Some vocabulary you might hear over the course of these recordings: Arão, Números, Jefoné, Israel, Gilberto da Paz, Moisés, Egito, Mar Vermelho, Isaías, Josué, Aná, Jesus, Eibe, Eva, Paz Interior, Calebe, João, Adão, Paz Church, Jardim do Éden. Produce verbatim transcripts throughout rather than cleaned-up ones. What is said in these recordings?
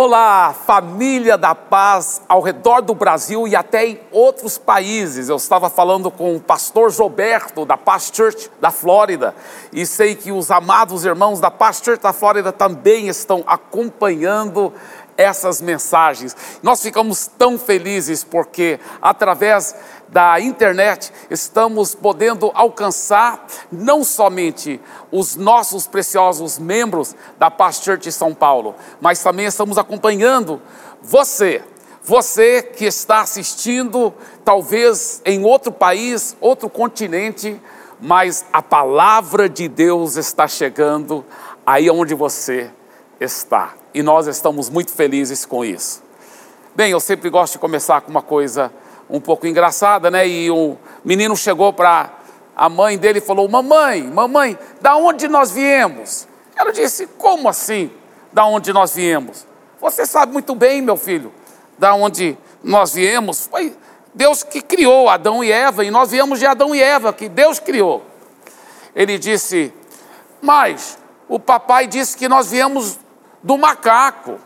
Olá, família da Paz ao redor do Brasil e até em outros países. Eu estava falando com o pastor Gilberto da Paz Church da Flórida e sei que os amados irmãos da Paz Church da Flórida também estão acompanhando essas mensagens. Nós ficamos tão felizes porque através da internet estamos podendo alcançar não somente os nossos preciosos membros da Paz Church São Paulo, mas também estamos acompanhando você, você que está assistindo talvez em outro país, outro continente, mas a palavra de Deus está chegando aí onde você está. E nós estamos muito felizes com isso. Bem, eu sempre gosto de começar com uma coisa um pouco engraçada, né? E o menino chegou para a mãe dele e falou: Mamãe, mamãe, da onde nós viemos? Ela disse: Como assim, da onde nós viemos? Você sabe muito bem, meu filho, da onde nós viemos. Foi Deus que criou Adão e Eva, e nós viemos de Adão e Eva, que Deus criou. Ele disse: Mas o papai disse que nós viemos do macaco.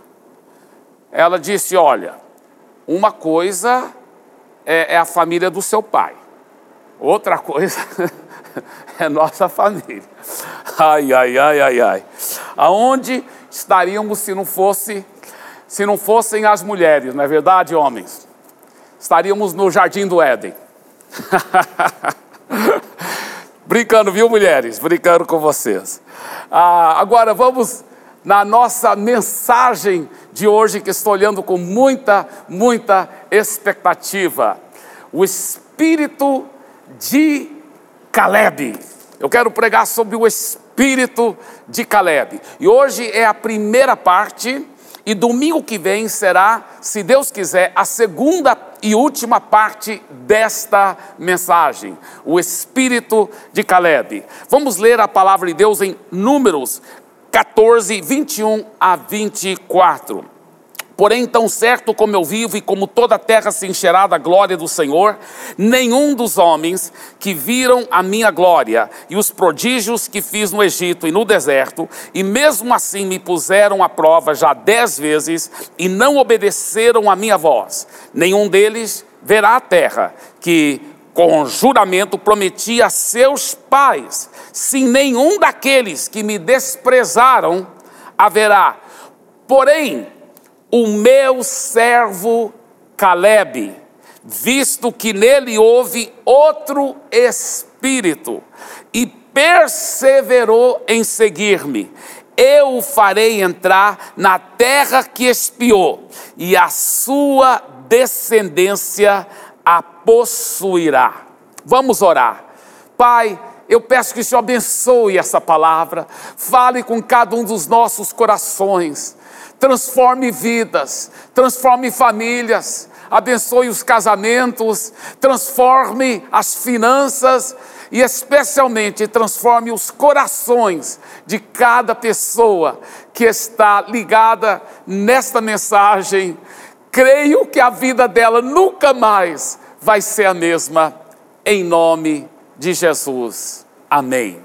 Ela disse: Olha, uma coisa é, é a família do seu pai, outra coisa é nossa família. Ai, ai, ai, ai, ai. Aonde estaríamos se não fosse, se não fossem as mulheres, não é verdade, homens? Estaríamos no Jardim do Éden. Brincando, viu, mulheres? Brincando com vocês. Ah, agora vamos na nossa mensagem de hoje, que estou olhando com muita, muita expectativa. O espírito de Calebe. Eu quero pregar sobre o espírito de Calebe. E hoje é a primeira parte, e domingo que vem será, se Deus quiser, a segunda e última parte desta mensagem. O espírito de Calebe. Vamos ler a palavra de Deus em Números quatorze, vinte e um a vinte e quatro. Porém, tão certo como eu vivo e como toda a terra se encherá da glória do Senhor, nenhum dos homens que viram a minha glória e os prodígios que fiz no Egito e no deserto, e mesmo assim me puseram à prova já dez vezes e não obedeceram à minha voz, nenhum deles verá a terra que com juramento prometi a seus pais. Sim, nenhum daqueles que me desprezaram haverá. Porém, o meu servo Calebe, visto que nele houve outro espírito e perseverou em seguir-me, eu o farei entrar na terra que espiou, e a sua descendência a possuirá. Vamos orar. Pai, eu peço que o Senhor abençoe essa palavra, fale com cada um dos nossos corações, transforme vidas, transforme famílias, abençoe os casamentos, transforme as finanças e especialmente transforme os corações de cada pessoa que está ligada nesta mensagem. Creio que a vida dela nunca mais vai ser a mesma, em nome de Jesus. Amém.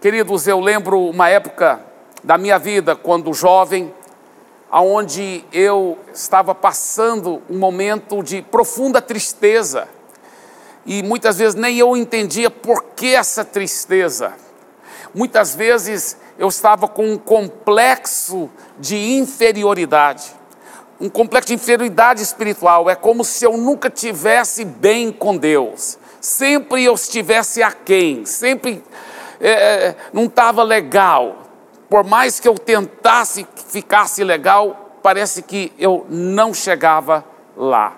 Queridos, eu lembro uma época da minha vida, quando jovem, aonde eu estava passando um momento de profunda tristeza, e muitas vezes nem eu entendia por que essa tristeza. Muitas vezes eu estava com um complexo de inferioridade, um complexo de inferioridade espiritual. É como se eu nunca tivesse bem com Deus, sempre eu estivesse aquém, sempre é, não estava legal. Por mais que eu tentasse que ficasse legal, parece que eu não chegava lá.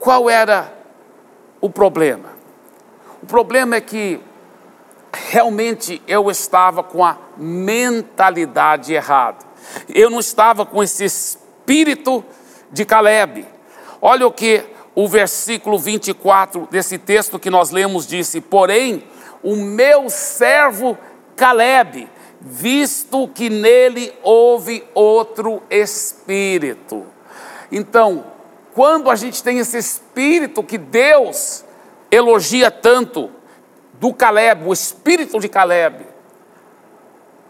Qual era o problema? O problema é que realmente eu estava com a mentalidade errada. Eu não estava com esse espírito Espírito de Calebe. Olha o que o versículo vinte e quatro desse texto que nós lemos disse: Porém, o meu servo Calebe, visto que nele houve outro espírito. Então, quando a gente tem esse espírito que Deus elogia tanto, do Calebe, o espírito de Calebe,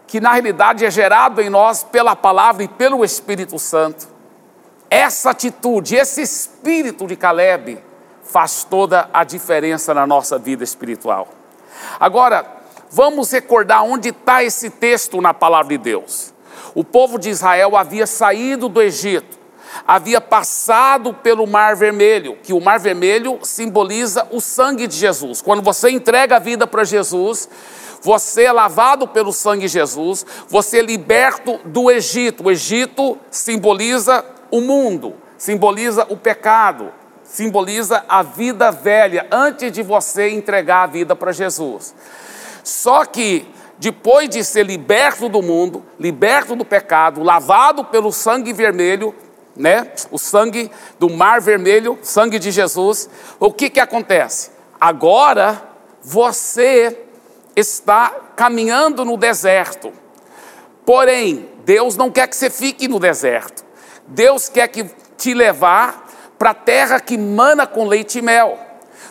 que na realidade é gerado em nós pela palavra e pelo Espírito Santo. Essa atitude, esse espírito de Calebe faz toda a diferença na nossa vida espiritual. Agora, vamos recordar onde está esse texto na palavra de Deus. O povo de Israel havia saído do Egito, havia passado pelo Mar Vermelho, que o Mar Vermelho simboliza o sangue de Jesus. Quando você entrega a vida para Jesus, você é lavado pelo sangue de Jesus, você é liberto do Egito. O Egito simboliza o mundo, simboliza o pecado, simboliza a vida velha, antes de você entregar a vida para Jesus. Só que depois de ser liberto do mundo, liberto do pecado, lavado pelo sangue vermelho, né? O sangue do Mar Vermelho, sangue de Jesus, o que que acontece? Agora você está caminhando no deserto. Porém, Deus não quer que você fique no deserto. Deus quer que te levar para a terra que mana com leite e mel.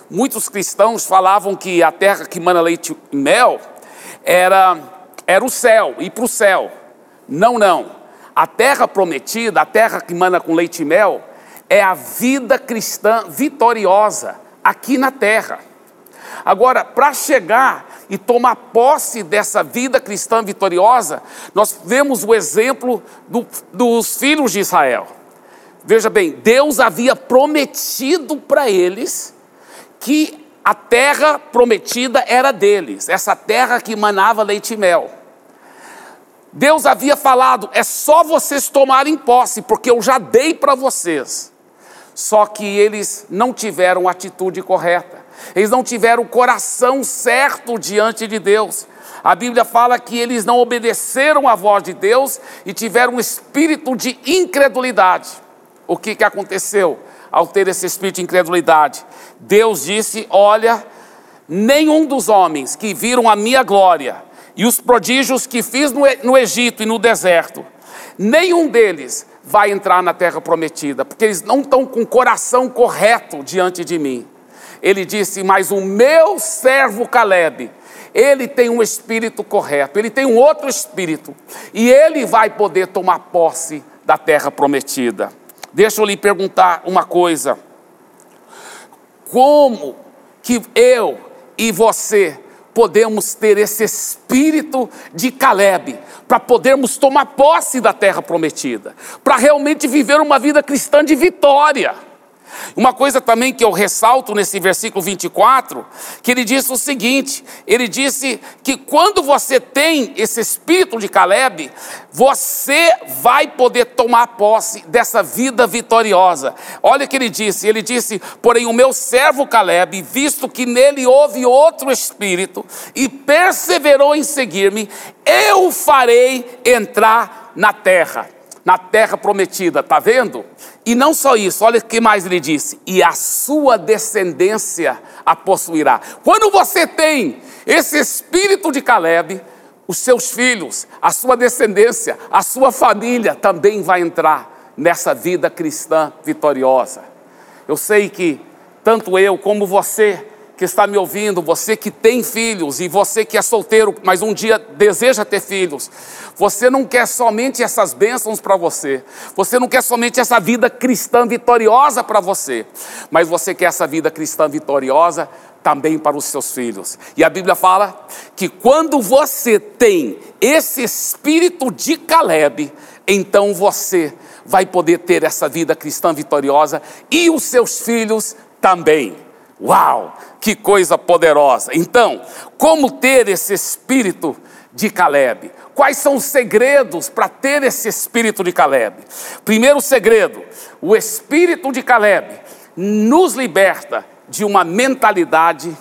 Muitos cristãos falavam que a terra que mana leite e mel era, era o céu, ir para o céu. Não, não. A terra prometida, a terra que mana com leite e mel, é a vida cristã vitoriosa aqui na terra. Agora, para chegar e tomar posse dessa vida cristã vitoriosa, nós vemos o exemplo do, dos filhos de Israel. Veja bem, Deus havia prometido para eles que a terra prometida era deles, essa terra que manava leite e mel. Deus havia falado, é só vocês tomarem posse, porque eu já dei para vocês. Só que eles não tiveram a atitude correta. Eles não tiveram o coração certo diante de Deus. A Bíblia fala que eles não obedeceram à voz de Deus e tiveram um espírito de incredulidade. O que que aconteceu ao ter esse espírito de incredulidade? Deus disse, olha, nenhum dos homens que viram a minha glória e os prodígios que fiz no, no Egito e no deserto, nenhum deles vai entrar na terra prometida, porque eles não estão com o coração correto diante de mim. Ele disse, mas o meu servo Calebe, ele tem um espírito correto, ele tem um outro espírito, e ele vai poder tomar posse da terra prometida. Deixa eu lhe perguntar uma coisa. Como que eu e você podemos ter esse espírito de Calebe, para podermos tomar posse da terra prometida, para realmente viver uma vida cristã de vitória? Uma coisa também que eu ressalto nesse versículo vinte e quatro, que ele disse o seguinte, ele disse que quando você tem esse espírito de Calebe, você vai poder tomar posse dessa vida vitoriosa. Olha o que ele disse, ele disse, porém o meu servo Calebe, visto que nele houve outro espírito e perseverou em seguir-me, eu farei entrar na terra. Na terra prometida, está vendo? E não só isso, olha o que mais ele disse. E a sua descendência a possuirá. Quando você tem esse espírito de Calebe, os seus filhos, a sua descendência, a sua família também vai entrar nessa vida cristã vitoriosa. Eu sei que tanto eu como você que está me ouvindo, você que tem filhos e você que é solteiro, mas um dia deseja ter filhos, você não quer somente essas bênçãos para você, você não quer somente essa vida cristã vitoriosa para você, mas você quer essa vida cristã vitoriosa também para os seus filhos. E a Bíblia fala que quando você tem esse espírito de Calebe, então você vai poder ter essa vida cristã vitoriosa e os seus filhos também. Uau, que coisa poderosa! Então, como ter esse espírito de Calebe? Quais são os segredos para ter esse espírito de Calebe? Primeiro segredo, o espírito de Calebe nos liberta de uma mentalidade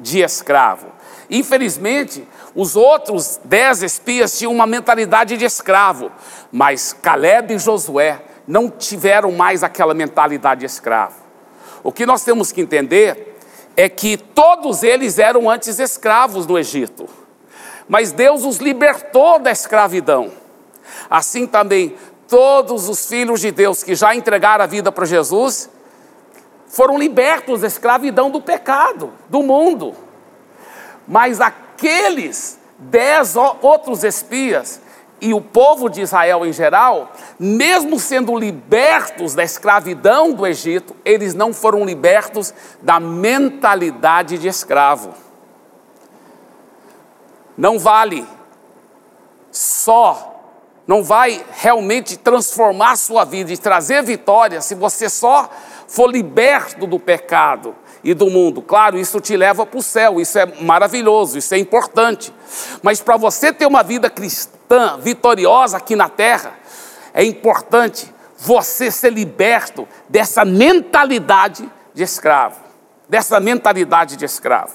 de escravo. Infelizmente, os outros dez espias tinham uma mentalidade de escravo, mas Calebe e Josué não tiveram mais aquela mentalidade de escravo. O que nós temos que entender é que todos eles eram antes escravos no Egito, mas Deus os libertou da escravidão. Assim também, todos os filhos de Deus que já entregaram a vida para Jesus, foram libertos da escravidão do pecado, do mundo. Mas aqueles dez outros espias e o povo de Israel em geral, mesmo sendo libertos da escravidão do Egito, eles não foram libertos da mentalidade de escravo. Não vale só, não vai realmente transformar sua vida e trazer vitória se você só for liberto do pecado e do mundo. Claro, isso te leva para o céu, isso é maravilhoso, isso é importante. Mas para você ter uma vida cristã vitoriosa aqui na terra, é importante você ser liberto dessa mentalidade de escravo. Dessa mentalidade de escravo.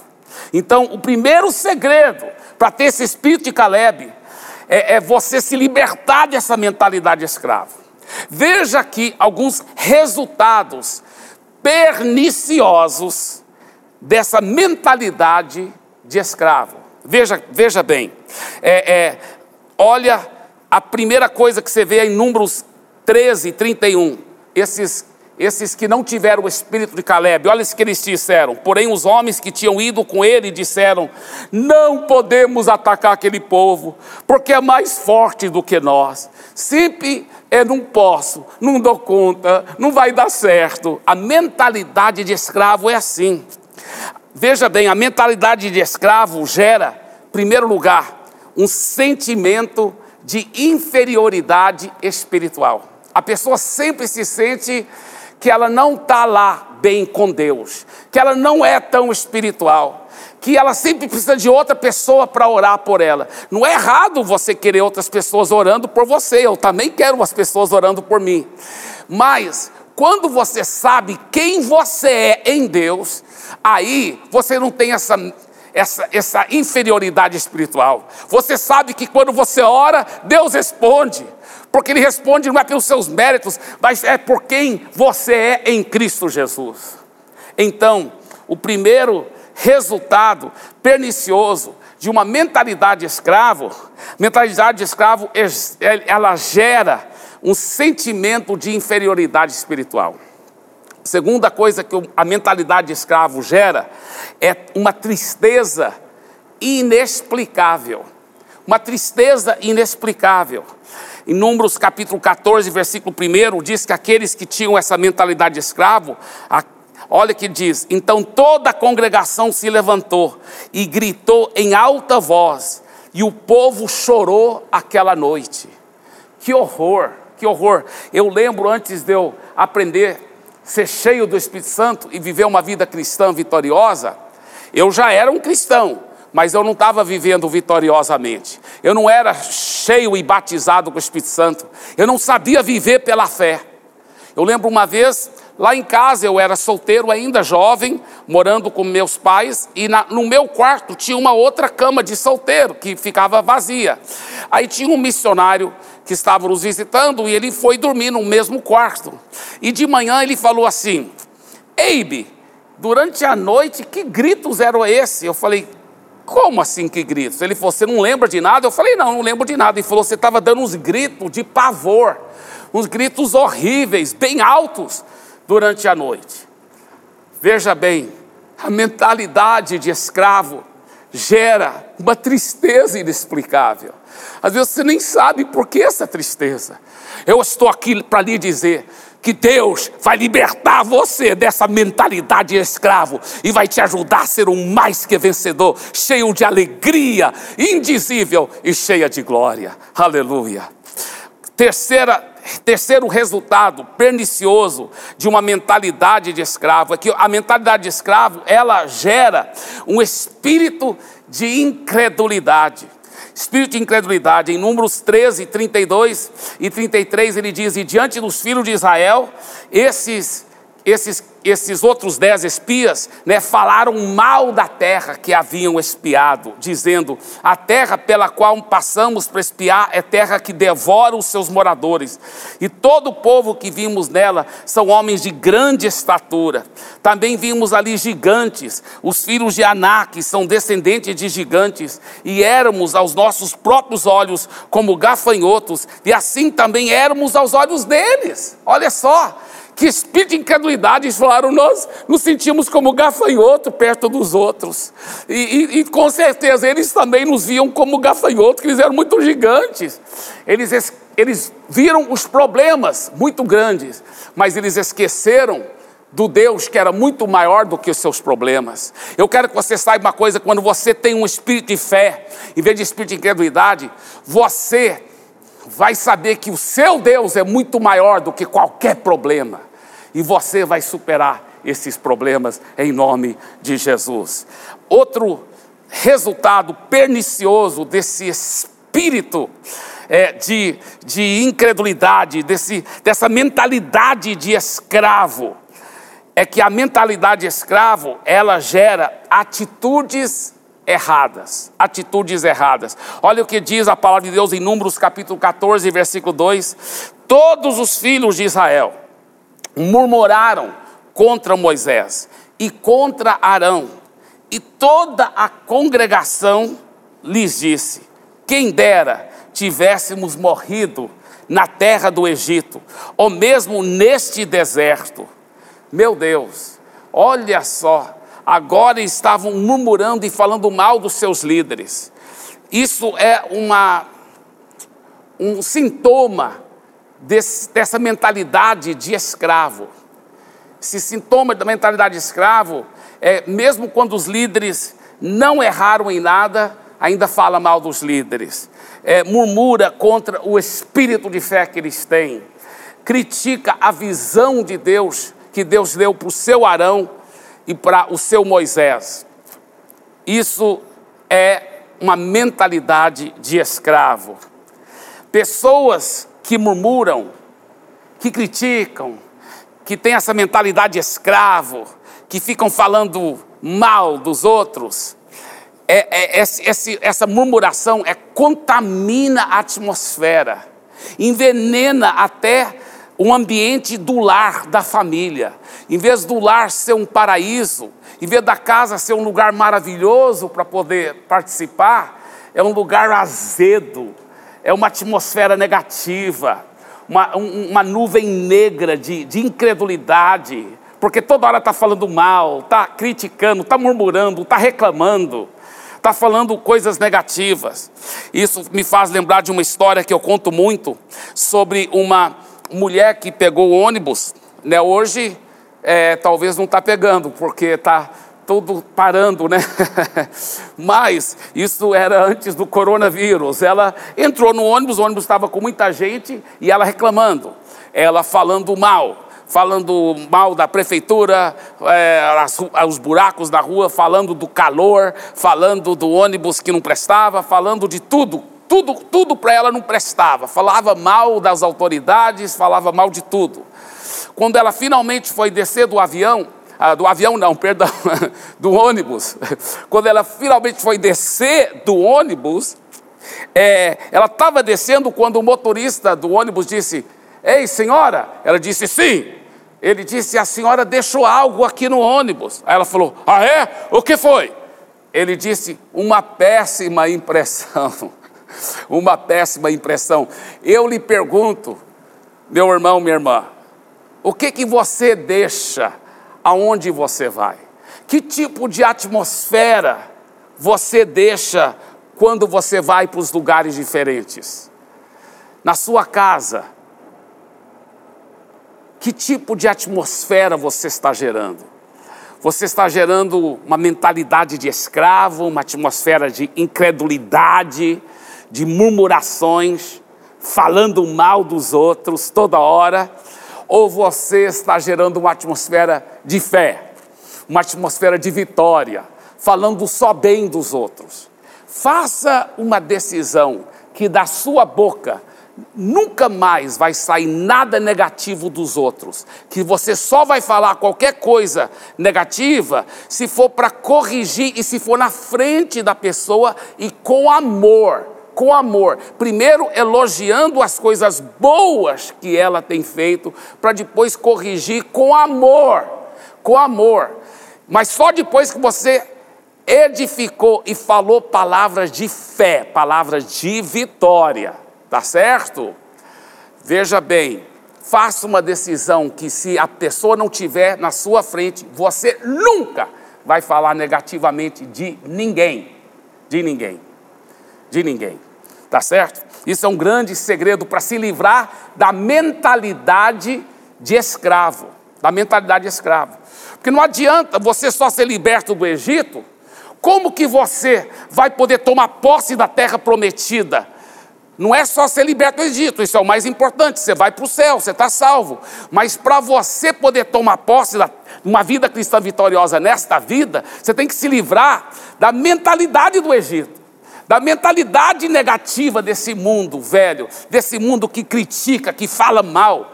Então, o primeiro segredo para ter esse espírito de Calebe é, é você se libertar dessa mentalidade de escravo. Veja aqui alguns resultados perniciosos dessa mentalidade de escravo. Veja, veja bem, é, é, olha a primeira coisa que você vê em Números treze, trinta e um, esses, esses que não tiveram o espírito de Calebe, olha isso que eles disseram: porém os homens que tinham ido com ele disseram, não podemos atacar aquele povo, porque é mais forte do que nós, sempre... É, não posso, não dou conta, não vai dar certo. A mentalidade de escravo é assim. Veja bem, a mentalidade de escravo gera, em primeiro lugar, um sentimento de inferioridade espiritual. A pessoa sempre se sente que ela não está lá bem com Deus, que ela não é tão espiritual, que ela sempre precisa de outra pessoa para orar por ela. Não é errado você querer outras pessoas orando por você, eu também quero as pessoas orando por mim. Mas, quando você sabe quem você é em Deus, aí você não tem essa, essa, essa inferioridade espiritual. Você sabe que quando você ora, Deus responde. Porque Ele responde não é pelos seus méritos, mas é por quem você é em Cristo Jesus. Então, o primeiro resultado pernicioso de uma mentalidade de escravo, mentalidade de escravo, ela gera um sentimento de inferioridade espiritual. A segunda coisa que a mentalidade de escravo gera é uma tristeza inexplicável. Uma tristeza inexplicável. Em Números capítulo catorze, versículo um, diz que aqueles que tinham essa mentalidade de escravo, a olha o que diz, então toda a congregação se levantou e gritou em alta voz, e o povo chorou aquela noite. Que horror, que horror. Eu lembro antes de eu aprender a ser cheio do Espírito Santo e viver uma vida cristã vitoriosa, eu já era um cristão, mas eu não estava vivendo vitoriosamente. Eu não era cheio e batizado com o Espírito Santo. Eu não sabia viver pela fé. Eu lembro uma vez, lá em casa eu era solteiro ainda, jovem, morando com meus pais, e na, no meu quarto tinha uma outra cama de solteiro, que ficava vazia. Aí tinha um missionário que estava nos visitando, e ele foi dormir no mesmo quarto. E de manhã ele falou assim, Eibe, durante a noite, que gritos eram esses? Eu falei, como assim que gritos? Ele falou, você não lembra de nada? Eu falei, não, não lembro de nada. Ele falou, você estava dando uns gritos de pavor, uns gritos horríveis, bem altos, durante a noite. Veja bem, a mentalidade de escravo gera uma tristeza inexplicável. Às vezes você nem sabe por que essa tristeza. Eu estou aqui para lhe dizer que Deus vai libertar você dessa mentalidade de escravo e vai te ajudar a ser um mais que vencedor, cheio de alegria, indizível e cheia de glória. Aleluia. Terceira Terceiro resultado pernicioso de uma mentalidade de escravo é que a mentalidade de escravo, ela gera um espírito de incredulidade. Espírito de incredulidade. Em Números treze, trinta e dois e trinta e três, ele diz, e diante dos filhos de Israel, esses, esses, esses outros dez espias, né, falaram mal da terra que haviam espiado, dizendo, a terra pela qual passamos para espiar é terra que devora os seus moradores, e todo o povo que vimos nela são homens de grande estatura. Também vimos ali gigantes, os filhos de Aná, que são descendentes de gigantes, e éramos aos nossos próprios olhos como gafanhotos, e assim também éramos aos olhos deles. Olha só, Que espírito de incredulidade, eles falaram, nós nos sentimos como gafanhoto perto dos outros, e, e, e com certeza eles também nos viam como gafanhoto, que eles eram muito gigantes, eles, eles viram os problemas muito grandes, mas eles esqueceram do Deus que era muito maior do que os seus problemas. Eu quero que você saiba uma coisa, quando você tem um espírito de fé, em vez de espírito de incredulidade, você vai saber que o seu Deus é muito maior do que qualquer problema, e você vai superar esses problemas em nome de Jesus. Outro resultado pernicioso desse espírito é, de, de incredulidade, desse, dessa mentalidade de escravo, é que a mentalidade de escravo, ela gera atitudes erradas, atitudes erradas. Olha o que diz a palavra de Deus em Números capítulo catorze, versículo dois. Todos os filhos de Israel murmuraram contra Moisés e contra Arão, e toda a congregação lhes disse: quem dera tivéssemos morrido na terra do Egito, ou mesmo neste deserto. Meu Deus, olha só, agora estavam murmurando e falando mal dos seus líderes. Isso é uma, um sintoma desse, dessa mentalidade de escravo. Esse sintoma da mentalidade de escravo é, mesmo quando os líderes não erraram em nada, ainda fala mal dos líderes. É, murmura contra o espírito de fé que eles têm. Critica a visão de Deus, que Deus deu para o seu Arão e para o seu Moisés. Isso é uma mentalidade de escravo. Pessoas que murmuram, que criticam, que têm essa mentalidade de escravo, que ficam falando mal dos outros, é, é, esse, essa murmuração é, contamina a atmosfera, envenena até um ambiente do lar da família. Em vez do lar ser um paraíso, em vez da casa ser um lugar maravilhoso para poder participar, é um lugar azedo, é uma atmosfera negativa, uma, uma nuvem negra de, de incredulidade, porque toda hora está falando mal, está criticando, está murmurando, está reclamando, está falando coisas negativas. Isso me faz lembrar de uma história que eu conto muito, sobre uma mulher que pegou o ônibus, né? Hoje é, talvez não está pegando, porque está tudo parando, né? Mas isso era antes do coronavírus. Ela entrou no ônibus, o ônibus estava com muita gente, e ela reclamando, ela falando mal, falando mal da prefeitura, é, as, os buracos da rua, falando do calor, falando do ônibus que não prestava, falando de tudo. Tudo, tudo para ela não prestava. Falava mal das autoridades, falava mal de tudo. Quando ela finalmente foi descer do avião, ah, do avião não, perdão, do ônibus. Quando ela finalmente foi descer do ônibus, é, ela estava descendo quando o motorista do ônibus disse: ei, senhora. Ela disse: sim. Ele disse: a senhora deixou algo aqui no ônibus. Aí ela falou: ah é? O que foi? Ele disse: uma péssima impressão. Uma péssima impressão. Eu lhe pergunto, meu irmão, minha irmã, o que que você deixa aonde você vai? Que tipo de atmosfera você deixa quando você vai para os lugares diferentes? Na sua casa, que tipo de atmosfera você está gerando? Você está gerando uma mentalidade de escravo, uma atmosfera de incredulidade, de murmurações, falando mal dos outros toda hora, ou você está gerando uma atmosfera de fé, uma atmosfera de vitória, falando só bem dos outros? Faça uma decisão que da sua boca nunca mais vai sair nada negativo dos outros, que você só vai falar qualquer coisa negativa se for para corrigir e se for na frente da pessoa e com amor. Com amor, primeiro elogiando as coisas boas que ela tem feito, para depois corrigir com amor, com amor, mas só depois que você edificou e falou palavras de fé, palavras de vitória, tá certo? Veja bem, faça uma decisão que, se a pessoa não tiver na sua frente, você nunca vai falar negativamente de ninguém, de ninguém, de ninguém, tá certo? Isso é um grande segredo para se livrar da mentalidade de escravo, da mentalidade de escravo, porque não adianta você só ser liberto do Egito. Como que você vai poder tomar posse da terra prometida? Não é só ser liberto do Egito, isso é o mais importante, você vai para o céu, você está salvo. Mas para você poder tomar posse de uma vida cristã vitoriosa nesta vida, você tem que se livrar da mentalidade do Egito, da mentalidade negativa desse mundo velho, desse mundo que critica, que fala mal.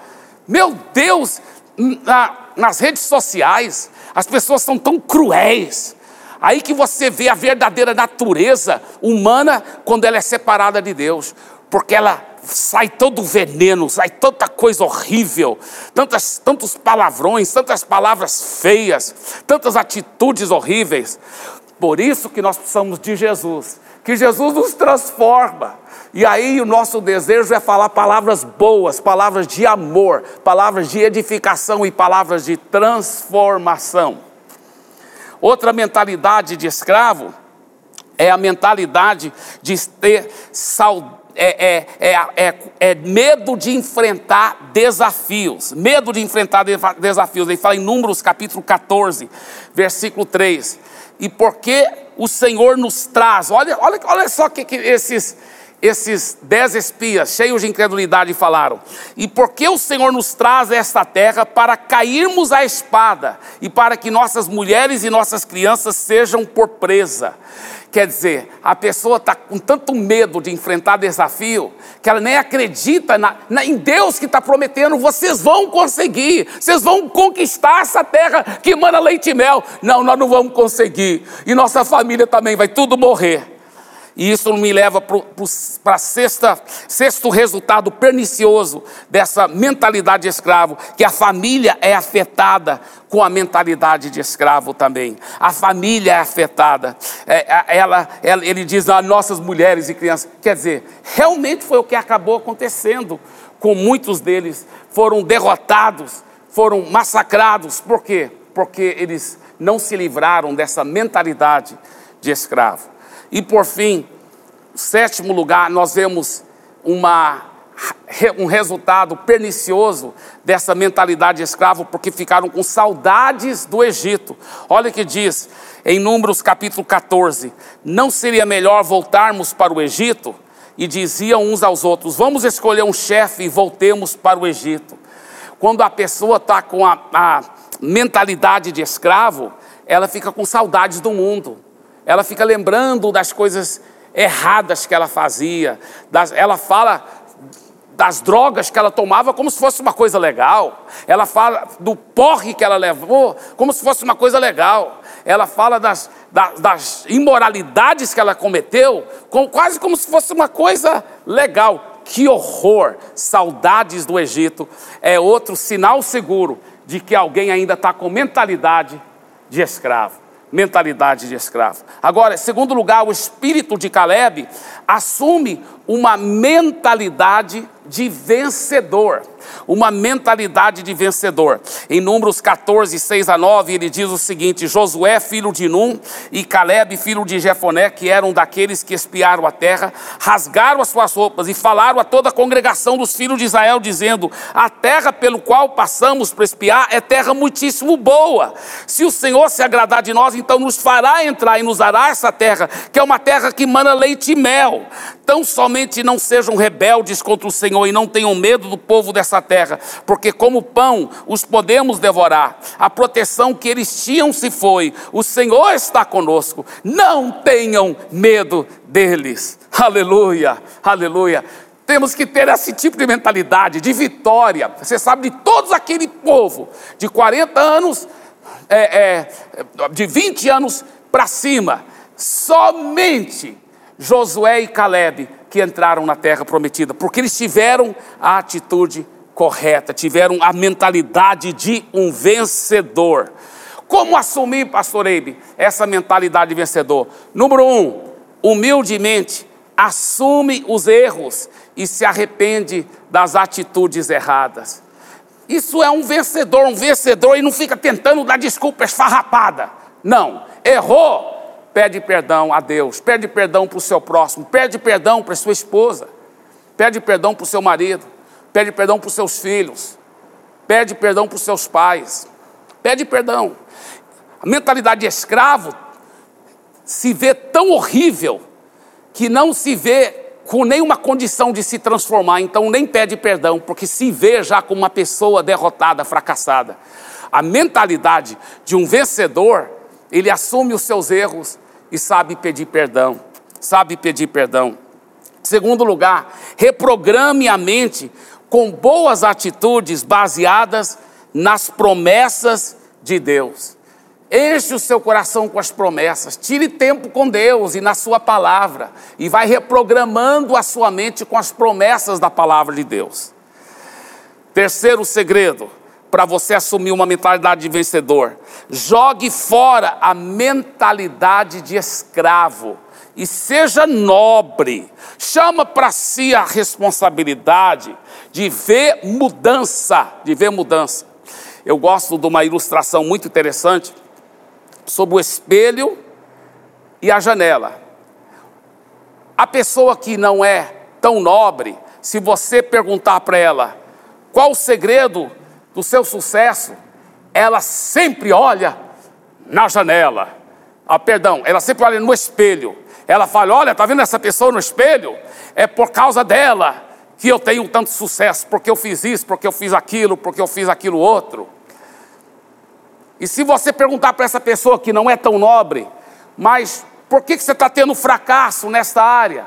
Meu Deus, na, nas redes sociais, as pessoas são tão cruéis. Aí que você vê a verdadeira natureza humana quando ela é separada de Deus. Porque ela sai todo veneno, sai tanta coisa horrível, tantas, tantos palavrões, tantas palavras feias, tantas atitudes horríveis. Por isso que nós precisamos de Jesus, que Jesus nos transforma. E aí o nosso desejo é falar palavras boas, palavras de amor, palavras de edificação e palavras de transformação. Outra mentalidade de escravo é a mentalidade de ter sal, é, é, é, é, é medo de enfrentar desafios. Medo de enfrentar desafios. Ele fala em Números capítulo catorze, versículo três. E porque o Senhor nos traz... Olha, olha, olha só o que, que esses, esses dez espias cheios de incredulidade falaram. E porque o Senhor nos traz esta terra para cairmos à espada e para que nossas mulheres e nossas crianças sejam por presa. Quer dizer, a pessoa está com tanto medo de enfrentar desafio que ela nem acredita na, na, em Deus que está prometendo. Vocês vão conseguir, vocês vão conquistar essa terra que emana leite e mel. Não, nós não vamos conseguir. E nossa família também vai tudo morrer. E isso me leva para sexto resultado pernicioso dessa mentalidade de escravo, que a família é afetada com a mentalidade de escravo também. A família é afetada. É, ela, ela, ele diz, ah, nossas mulheres e crianças. Quer dizer, realmente foi o que acabou acontecendo com muitos deles. Foram derrotados, foram massacrados. Por quê? Porque eles não se livraram dessa mentalidade de escravo. E por fim, sétimo lugar, nós vemos uma, um resultado pernicioso dessa mentalidade de escravo, porque ficaram com saudades do Egito. Olha o que diz em Números capítulo catorze, não seria melhor voltarmos para o Egito? E diziam uns aos outros, vamos escolher um chefe e voltemos para o Egito. Quando a pessoa está com a, a mentalidade de escravo, ela fica com saudades do mundo. Ela fica lembrando das coisas erradas que ela fazia. Das, ela fala das drogas que ela tomava como se fosse uma coisa legal. Ela fala do porre que ela levou como se fosse uma coisa legal. Ela fala das, das, das imoralidades que ela cometeu com, quase como se fosse uma coisa legal. Que horror! Saudades do Egito é outro sinal seguro de que alguém ainda está com mentalidade de escravo. Mentalidade de escravo. Agora, em segundo lugar, o espírito de Calebe assume uma mentalidade de vencedor. Uma mentalidade de vencedor. Em Números catorze, seis a nove, ele diz o seguinte, Josué, filho de Num, e Calebe, filho de Jefoné, que eram daqueles que espiaram a terra, rasgaram as suas roupas e falaram a toda a congregação dos filhos de Israel, dizendo, a terra pelo qual passamos para espiar é terra muitíssimo boa. Se o Senhor se agradar de nós, então nos fará entrar e nos dará essa terra, que é uma terra que mana leite e mel. Tão somente não sejam rebeldes contra o Senhor e não tenham medo do povo dessa terra, porque como pão os podemos devorar. A proteção que eles tinham se foi. O Senhor está conosco. Não tenham medo deles. Aleluia, aleluia. Temos que ter esse tipo de mentalidade, de vitória. Você sabe, de todos aquele povo de quarenta anos, é, é, de vinte anos para cima, somente Josué e Calebe que entraram na terra prometida, porque eles tiveram a atitude correta, tiveram a mentalidade de um vencedor. Como assumir, pastor Eibe, essa mentalidade de vencedor? Número um, humildemente assume os erros e se arrepende das atitudes erradas. Isso é um vencedor, um vencedor, e não fica tentando dar desculpa esfarrapada. Não, errou, pede perdão a Deus, pede perdão para o seu próximo, pede perdão para a sua esposa, pede perdão para o seu marido, pede perdão para os seus filhos, pede perdão para os seus pais, pede perdão. A mentalidade de escravo se vê tão horrível que não se vê com nenhuma condição de se transformar, então nem pede perdão, porque se vê já como uma pessoa derrotada, fracassada. A mentalidade de um vencedor, ele assume os seus erros e sabe pedir perdão, sabe pedir perdão. Segundo lugar, reprograme a mente com boas atitudes baseadas nas promessas de Deus. Enche o seu coração com as promessas, tire tempo com Deus e na sua palavra, e vai reprogramando a sua mente com as promessas da palavra de Deus. Terceiro segredo, para você assumir uma mentalidade de vencedor: jogue fora a mentalidade de escravo e seja nobre. Chama para si a responsabilidade de ver mudança, de ver mudança. Eu gosto de uma ilustração muito interessante sobre o espelho e a janela. A pessoa que não é tão nobre, se você perguntar para ela qual o segredo do seu sucesso, ela sempre olha na janela. Ah, perdão, ela sempre olha no espelho. Ela fala: olha, está vendo essa pessoa no espelho? É por causa dela que eu tenho tanto sucesso, porque eu fiz isso, porque eu fiz aquilo, porque eu fiz aquilo outro. E se você perguntar para essa pessoa que não é tão nobre, mas por que, que você está tendo fracasso nesta área,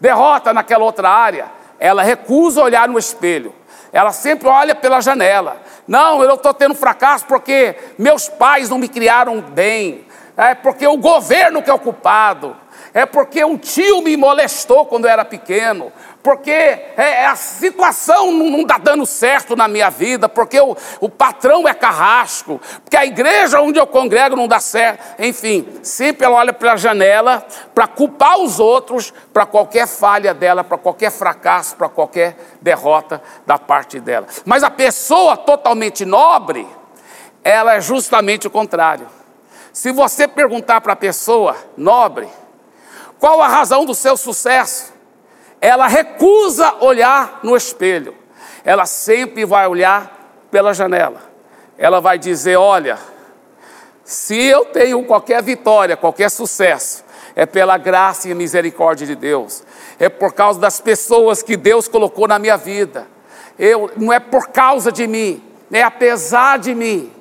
derrota naquela outra área? Ela recusa olhar no espelho, ela sempre olha pela janela. Não, eu estou tendo fracasso porque meus pais não me criaram bem, é porque o governo que é o culpado, é porque um tio me molestou quando eu era pequeno, porque é, a situação não está dando certo na minha vida, porque o, o patrão é carrasco, porque a igreja onde eu congrego não dá certo. Enfim, sempre ela olha pela janela para culpar os outros, para qualquer falha dela, para qualquer fracasso, para qualquer derrota da parte dela. Mas a pessoa totalmente nobre, ela é justamente o contrário. Se você perguntar para a pessoa nobre qual a razão do seu sucesso, ela recusa olhar no espelho. Ela sempre vai olhar pela janela. Ela vai dizer: olha, se eu tenho qualquer vitória, qualquer sucesso, é pela graça e misericórdia de Deus. É por causa das pessoas que Deus colocou na minha vida. Eu, não é por causa de mim, é apesar de mim.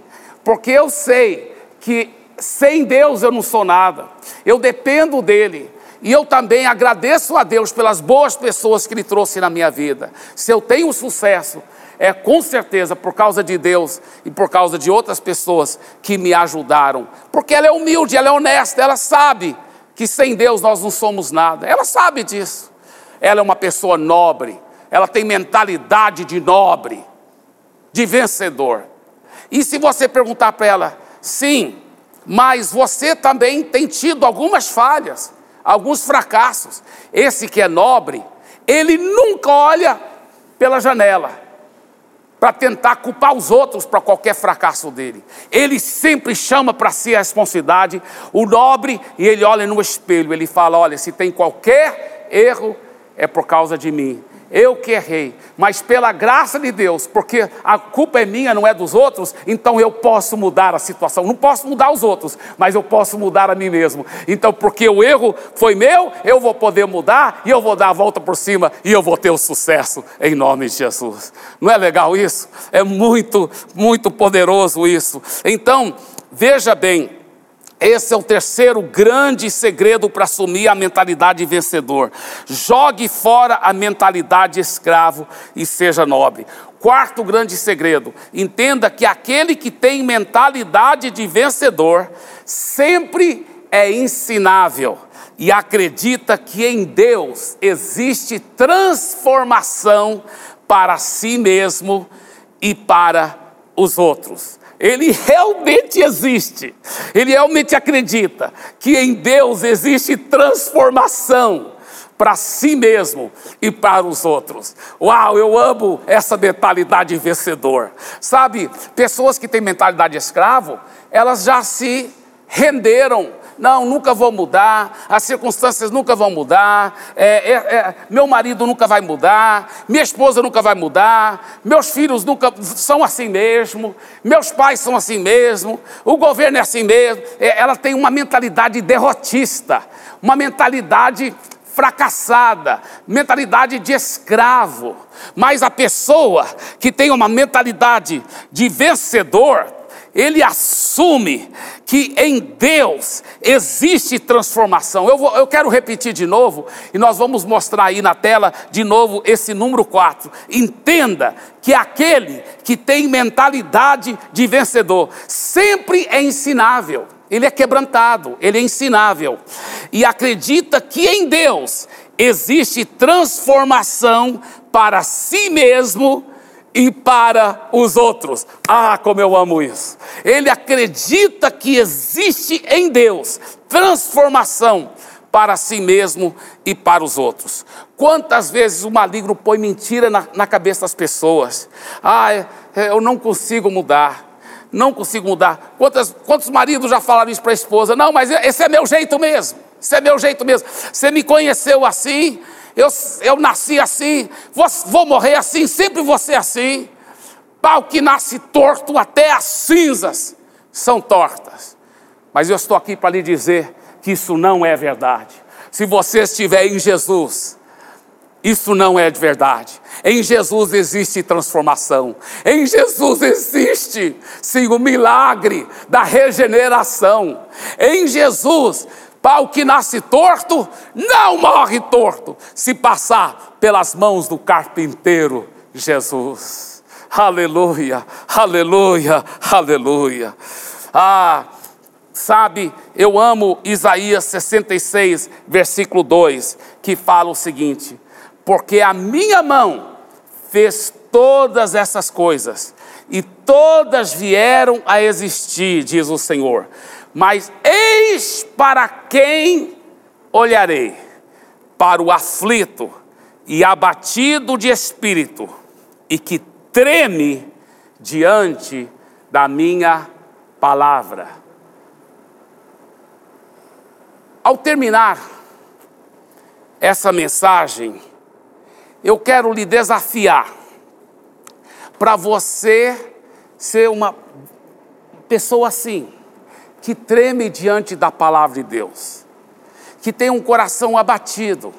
Porque eu sei que sem Deus eu não sou nada. Eu dependo dele. E eu também agradeço a Deus pelas boas pessoas que Ele trouxe na minha vida. Se eu tenho sucesso, é com certeza por causa de Deus e por causa de outras pessoas que me ajudaram. Porque ela é humilde, ela é honesta, ela sabe que sem Deus nós não somos nada. Ela sabe disso. Ela é uma pessoa nobre, ela tem mentalidade de nobre, de vencedor. E se você perguntar para ela: sim, mas você também tem tido algumas falhas, alguns fracassos. Esse que é nobre, ele nunca olha pela janela para tentar culpar os outros para qualquer fracasso dele. Ele sempre chama para si a responsabilidade, o nobre, e ele olha no espelho. Ele fala: olha, se tem qualquer erro, é por causa de mim. Eu que errei, mas pela graça de Deus, porque a culpa é minha, não é dos outros, então eu posso mudar a situação. Não posso mudar os outros, mas eu posso mudar a mim mesmo. Então, porque o erro foi meu, eu vou poder mudar, e eu vou dar a volta por cima, e eu vou ter o sucesso, em nome de Jesus. Não é legal isso? É muito, muito poderoso isso. Então, veja bem, esse é o terceiro grande segredo para assumir a mentalidade de vencedor. Jogue fora a mentalidade de escravo e seja nobre. Quarto grande segredo: entenda que aquele que tem mentalidade de vencedor sempre é ensinável e acredita que em Deus existe transformação para si mesmo e para os outros. Ele realmente existe, ele realmente acredita que em Deus existe transformação para si mesmo e para os outros. Uau, eu amo essa mentalidade vencedor. Sabe, pessoas que têm mentalidade de escravo, elas já se renderam. Não, nunca vou mudar, as circunstâncias nunca vão mudar, é, é, é, meu marido nunca vai mudar, minha esposa nunca vai mudar, meus filhos nunca são assim mesmo, meus pais são assim mesmo, o governo é assim mesmo. É, ela tem uma mentalidade derrotista, uma mentalidade fracassada, mentalidade de escravo. Mas a pessoa que tem uma mentalidade de vencedor, ele assume que em Deus existe transformação. Eu, vou, eu quero repetir de novo, e nós vamos mostrar aí na tela de novo esse número quatro. Entenda que aquele que tem mentalidade de vencedor sempre é ensinável. Ele é quebrantado, ele é ensinável. E acredita que em Deus existe transformação para si mesmo e para os outros. Ah, como eu amo isso. Ele acredita que existe em Deus transformação para si mesmo e para os outros. Quantas vezes o maligno põe mentira na, na cabeça das pessoas. Ah, eu não consigo mudar. Não consigo mudar. Quantos, quantos maridos já falaram isso para a esposa? Não, mas esse é meu jeito mesmo. Esse é meu jeito mesmo. Você me conheceu assim, eu, eu nasci assim, vou, vou morrer assim, sempre vou ser assim. Pau que nasce torto, até as cinzas são tortas. Mas eu estou aqui para lhe dizer que isso não é verdade. Se você estiver em Jesus, isso não é de verdade. Em Jesus existe transformação. Em Jesus existe, sim, o milagre da regeneração. Em Jesus, pau que nasce torto, não morre torto, se passar pelas mãos do carpinteiro Jesus. Aleluia, aleluia, aleluia. Ah, sabe, eu amo Isaías sessenta e seis, versículo dois, que fala o seguinte: porque a minha mão fez todas essas coisas, e todas vieram a existir, diz o Senhor. Mas eis para quem olharei: para o aflito e abatido de espírito, e que treme diante da minha palavra. Ao terminar essa mensagem, eu quero lhe desafiar para você ser uma pessoa assim, que treme diante da palavra de Deus, que tenha um coração abatido,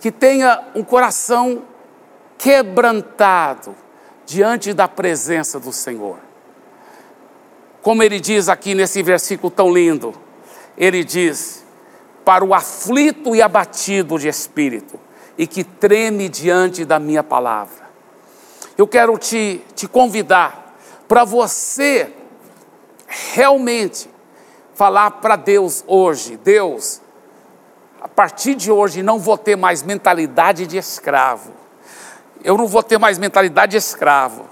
que tenha um coração quebrantado diante da presença do Senhor. Como ele diz aqui nesse versículo tão lindo, ele diz: para o aflito e abatido de espírito, e que treme diante da minha palavra. Eu quero te, te convidar para você realmente falar para Deus hoje: Deus, a partir de hoje não vou ter mais mentalidade de escravo. Eu não vou ter mais mentalidade de escravo.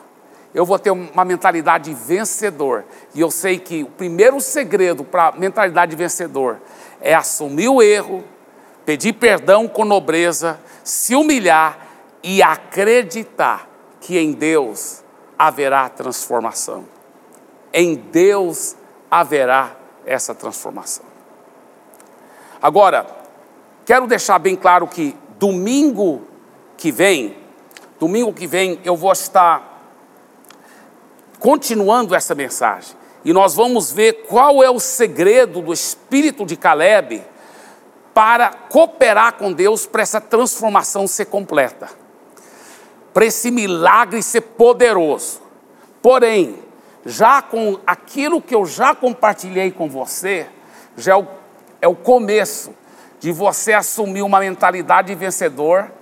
Eu vou ter uma mentalidade de vencedor. E eu sei que o primeiro segredo para a mentalidade de vencedor é assumir o erro, pedir perdão com nobreza, se humilhar e acreditar que em Deus haverá transformação. Em Deus haverá essa transformação. Agora, quero deixar bem claro que domingo que vem, domingo que vem eu vou estar continuando essa mensagem. E nós vamos ver qual é o segredo do espírito de Calebe para cooperar com Deus para essa transformação ser completa, para esse milagre ser poderoso. Porém, já com aquilo que eu já compartilhei com você, já é o, é o começo de você assumir uma mentalidade vencedora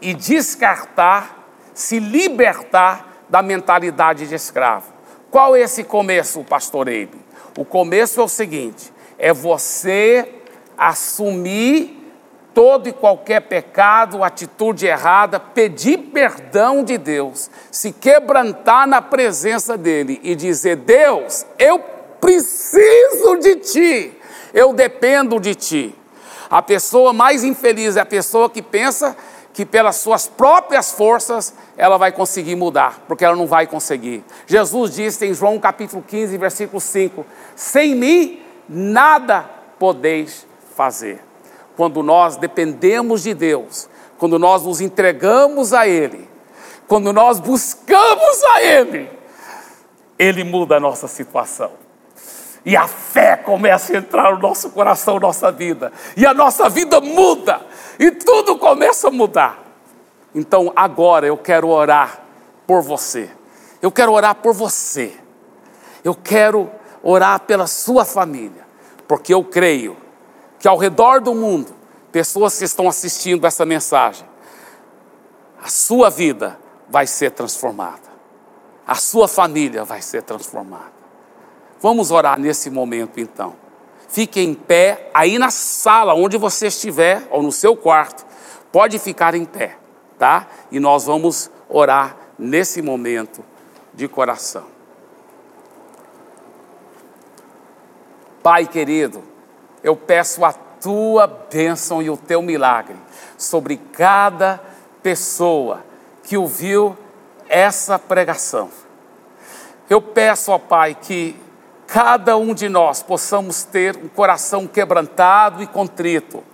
e descartar, se libertar da mentalidade de escravo. Qual é esse começo, pastor Eibe? O começo é o seguinte: é você assumir todo e qualquer pecado, atitude errada, pedir perdão de Deus, se quebrantar na presença dele e dizer: Deus, eu preciso de ti, eu dependo de ti. A pessoa mais infeliz é a pessoa que pensa que pelas suas próprias forças ela vai conseguir mudar, porque ela não vai conseguir. Jesus disse em João capítulo quinze, versículo cinco, sem mim nada podeis fazer. Quando nós dependemos de Deus, quando nós nos entregamos a Ele, quando nós buscamos a Ele, Ele muda a nossa situação. E a fé começa a entrar no nosso coração, nossa vida. E a nossa vida muda. E tudo começa a mudar. Então agora eu quero orar por você. Eu quero orar por você. Eu quero orar pela sua família. Porque eu creio que ao redor do mundo, pessoas que estão assistindo essa mensagem, a sua vida vai ser transformada. A sua família vai ser transformada. Vamos orar nesse momento então. Fique em pé, aí na sala, onde você estiver, ou no seu quarto, pode ficar em pé, tá? E nós vamos orar nesse momento de coração. Pai querido, eu peço a tua bênção e o teu milagre sobre cada pessoa que ouviu essa pregação. Eu peço, ó Pai, que cada um de nós possamos ter um coração quebrantado e contrito,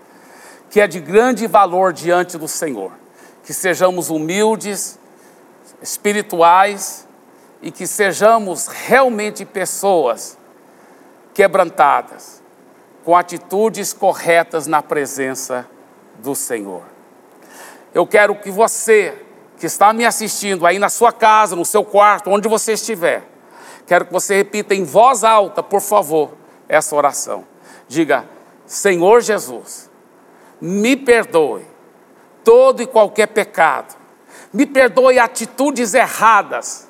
que é de grande valor diante do Senhor. Que sejamos humildes, espirituais e que sejamos realmente pessoas quebrantadas, com atitudes corretas na presença do Senhor. Eu quero que você, que está me assistindo aí na sua casa, no seu quarto, onde você estiver, quero que você repita em voz alta, por favor, essa oração. Diga, Senhor Jesus, me perdoe todo e qualquer pecado. Me perdoe atitudes erradas.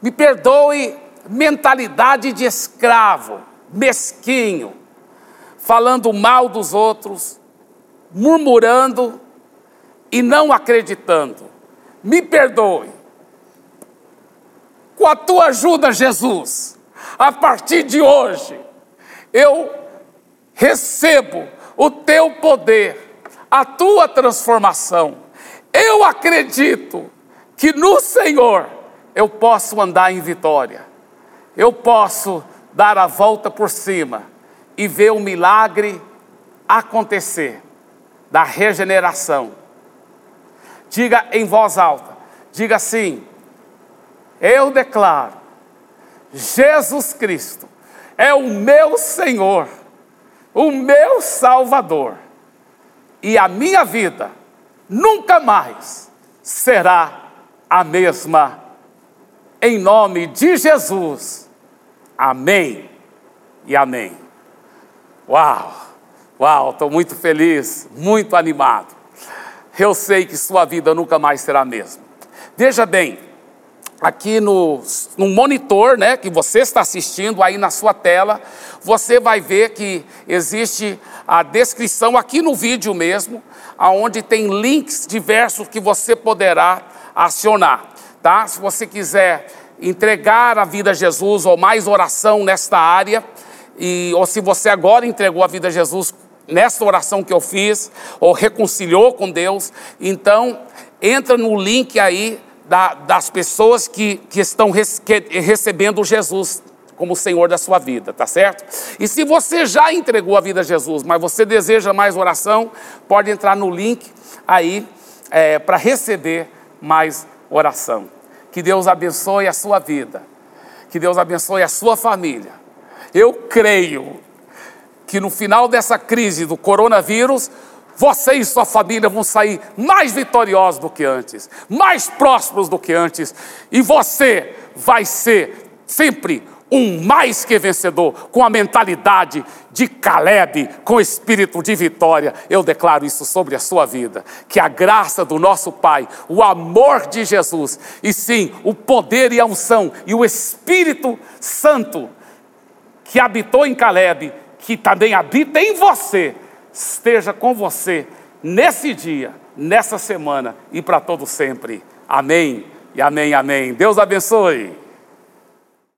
Me perdoe mentalidade de escravo, mesquinho, falando mal dos outros, murmurando e não acreditando. Me perdoe. Com a tua ajuda, Jesus, a partir de hoje, eu recebo o teu poder, a tua transformação. Eu acredito que no Senhor eu posso andar em vitória. Eu posso dar a volta por cima e ver o milagre acontecer da regeneração. Diga em voz alta, diga assim, eu declaro, Jesus Cristo é o meu Senhor, o meu Salvador, e a minha vida nunca mais será a mesma, em nome de Jesus, amém e amém. Uau, uau, estou muito feliz, muito animado, eu sei que sua vida nunca mais será a mesma. Veja bem, aqui no, no monitor, né, que você está assistindo aí na sua tela, você vai ver que existe a descrição aqui no vídeo mesmo, onde tem links diversos que você poderá acionar, tá? Se você quiser entregar a vida a Jesus ou mais oração nesta área, e, ou se você agora entregou a vida a Jesus nessa oração que eu fiz, ou reconciliou com Deus, então entra no link aí, das pessoas que, que estão recebendo Jesus como Senhor da sua vida, tá certo? E se você já entregou a vida a Jesus, mas você deseja mais oração, pode entrar no link aí é, para receber mais oração. Que Deus abençoe a sua vida, que Deus abençoe a sua família. Eu creio que no final dessa crise do coronavírus, você e sua família vão sair mais vitoriosos do que antes, mais prósperos do que antes, e você vai ser sempre um mais que vencedor, com a mentalidade de Calebe, com o espírito de vitória. Eu declaro isso sobre a sua vida, que a graça do nosso Pai, o amor de Jesus, e sim, o poder e a unção, e o Espírito Santo, que habitou em Calebe, que também habita em você, esteja com você nesse dia, nessa semana e para todo sempre. Amém e amém, amém. Deus abençoe.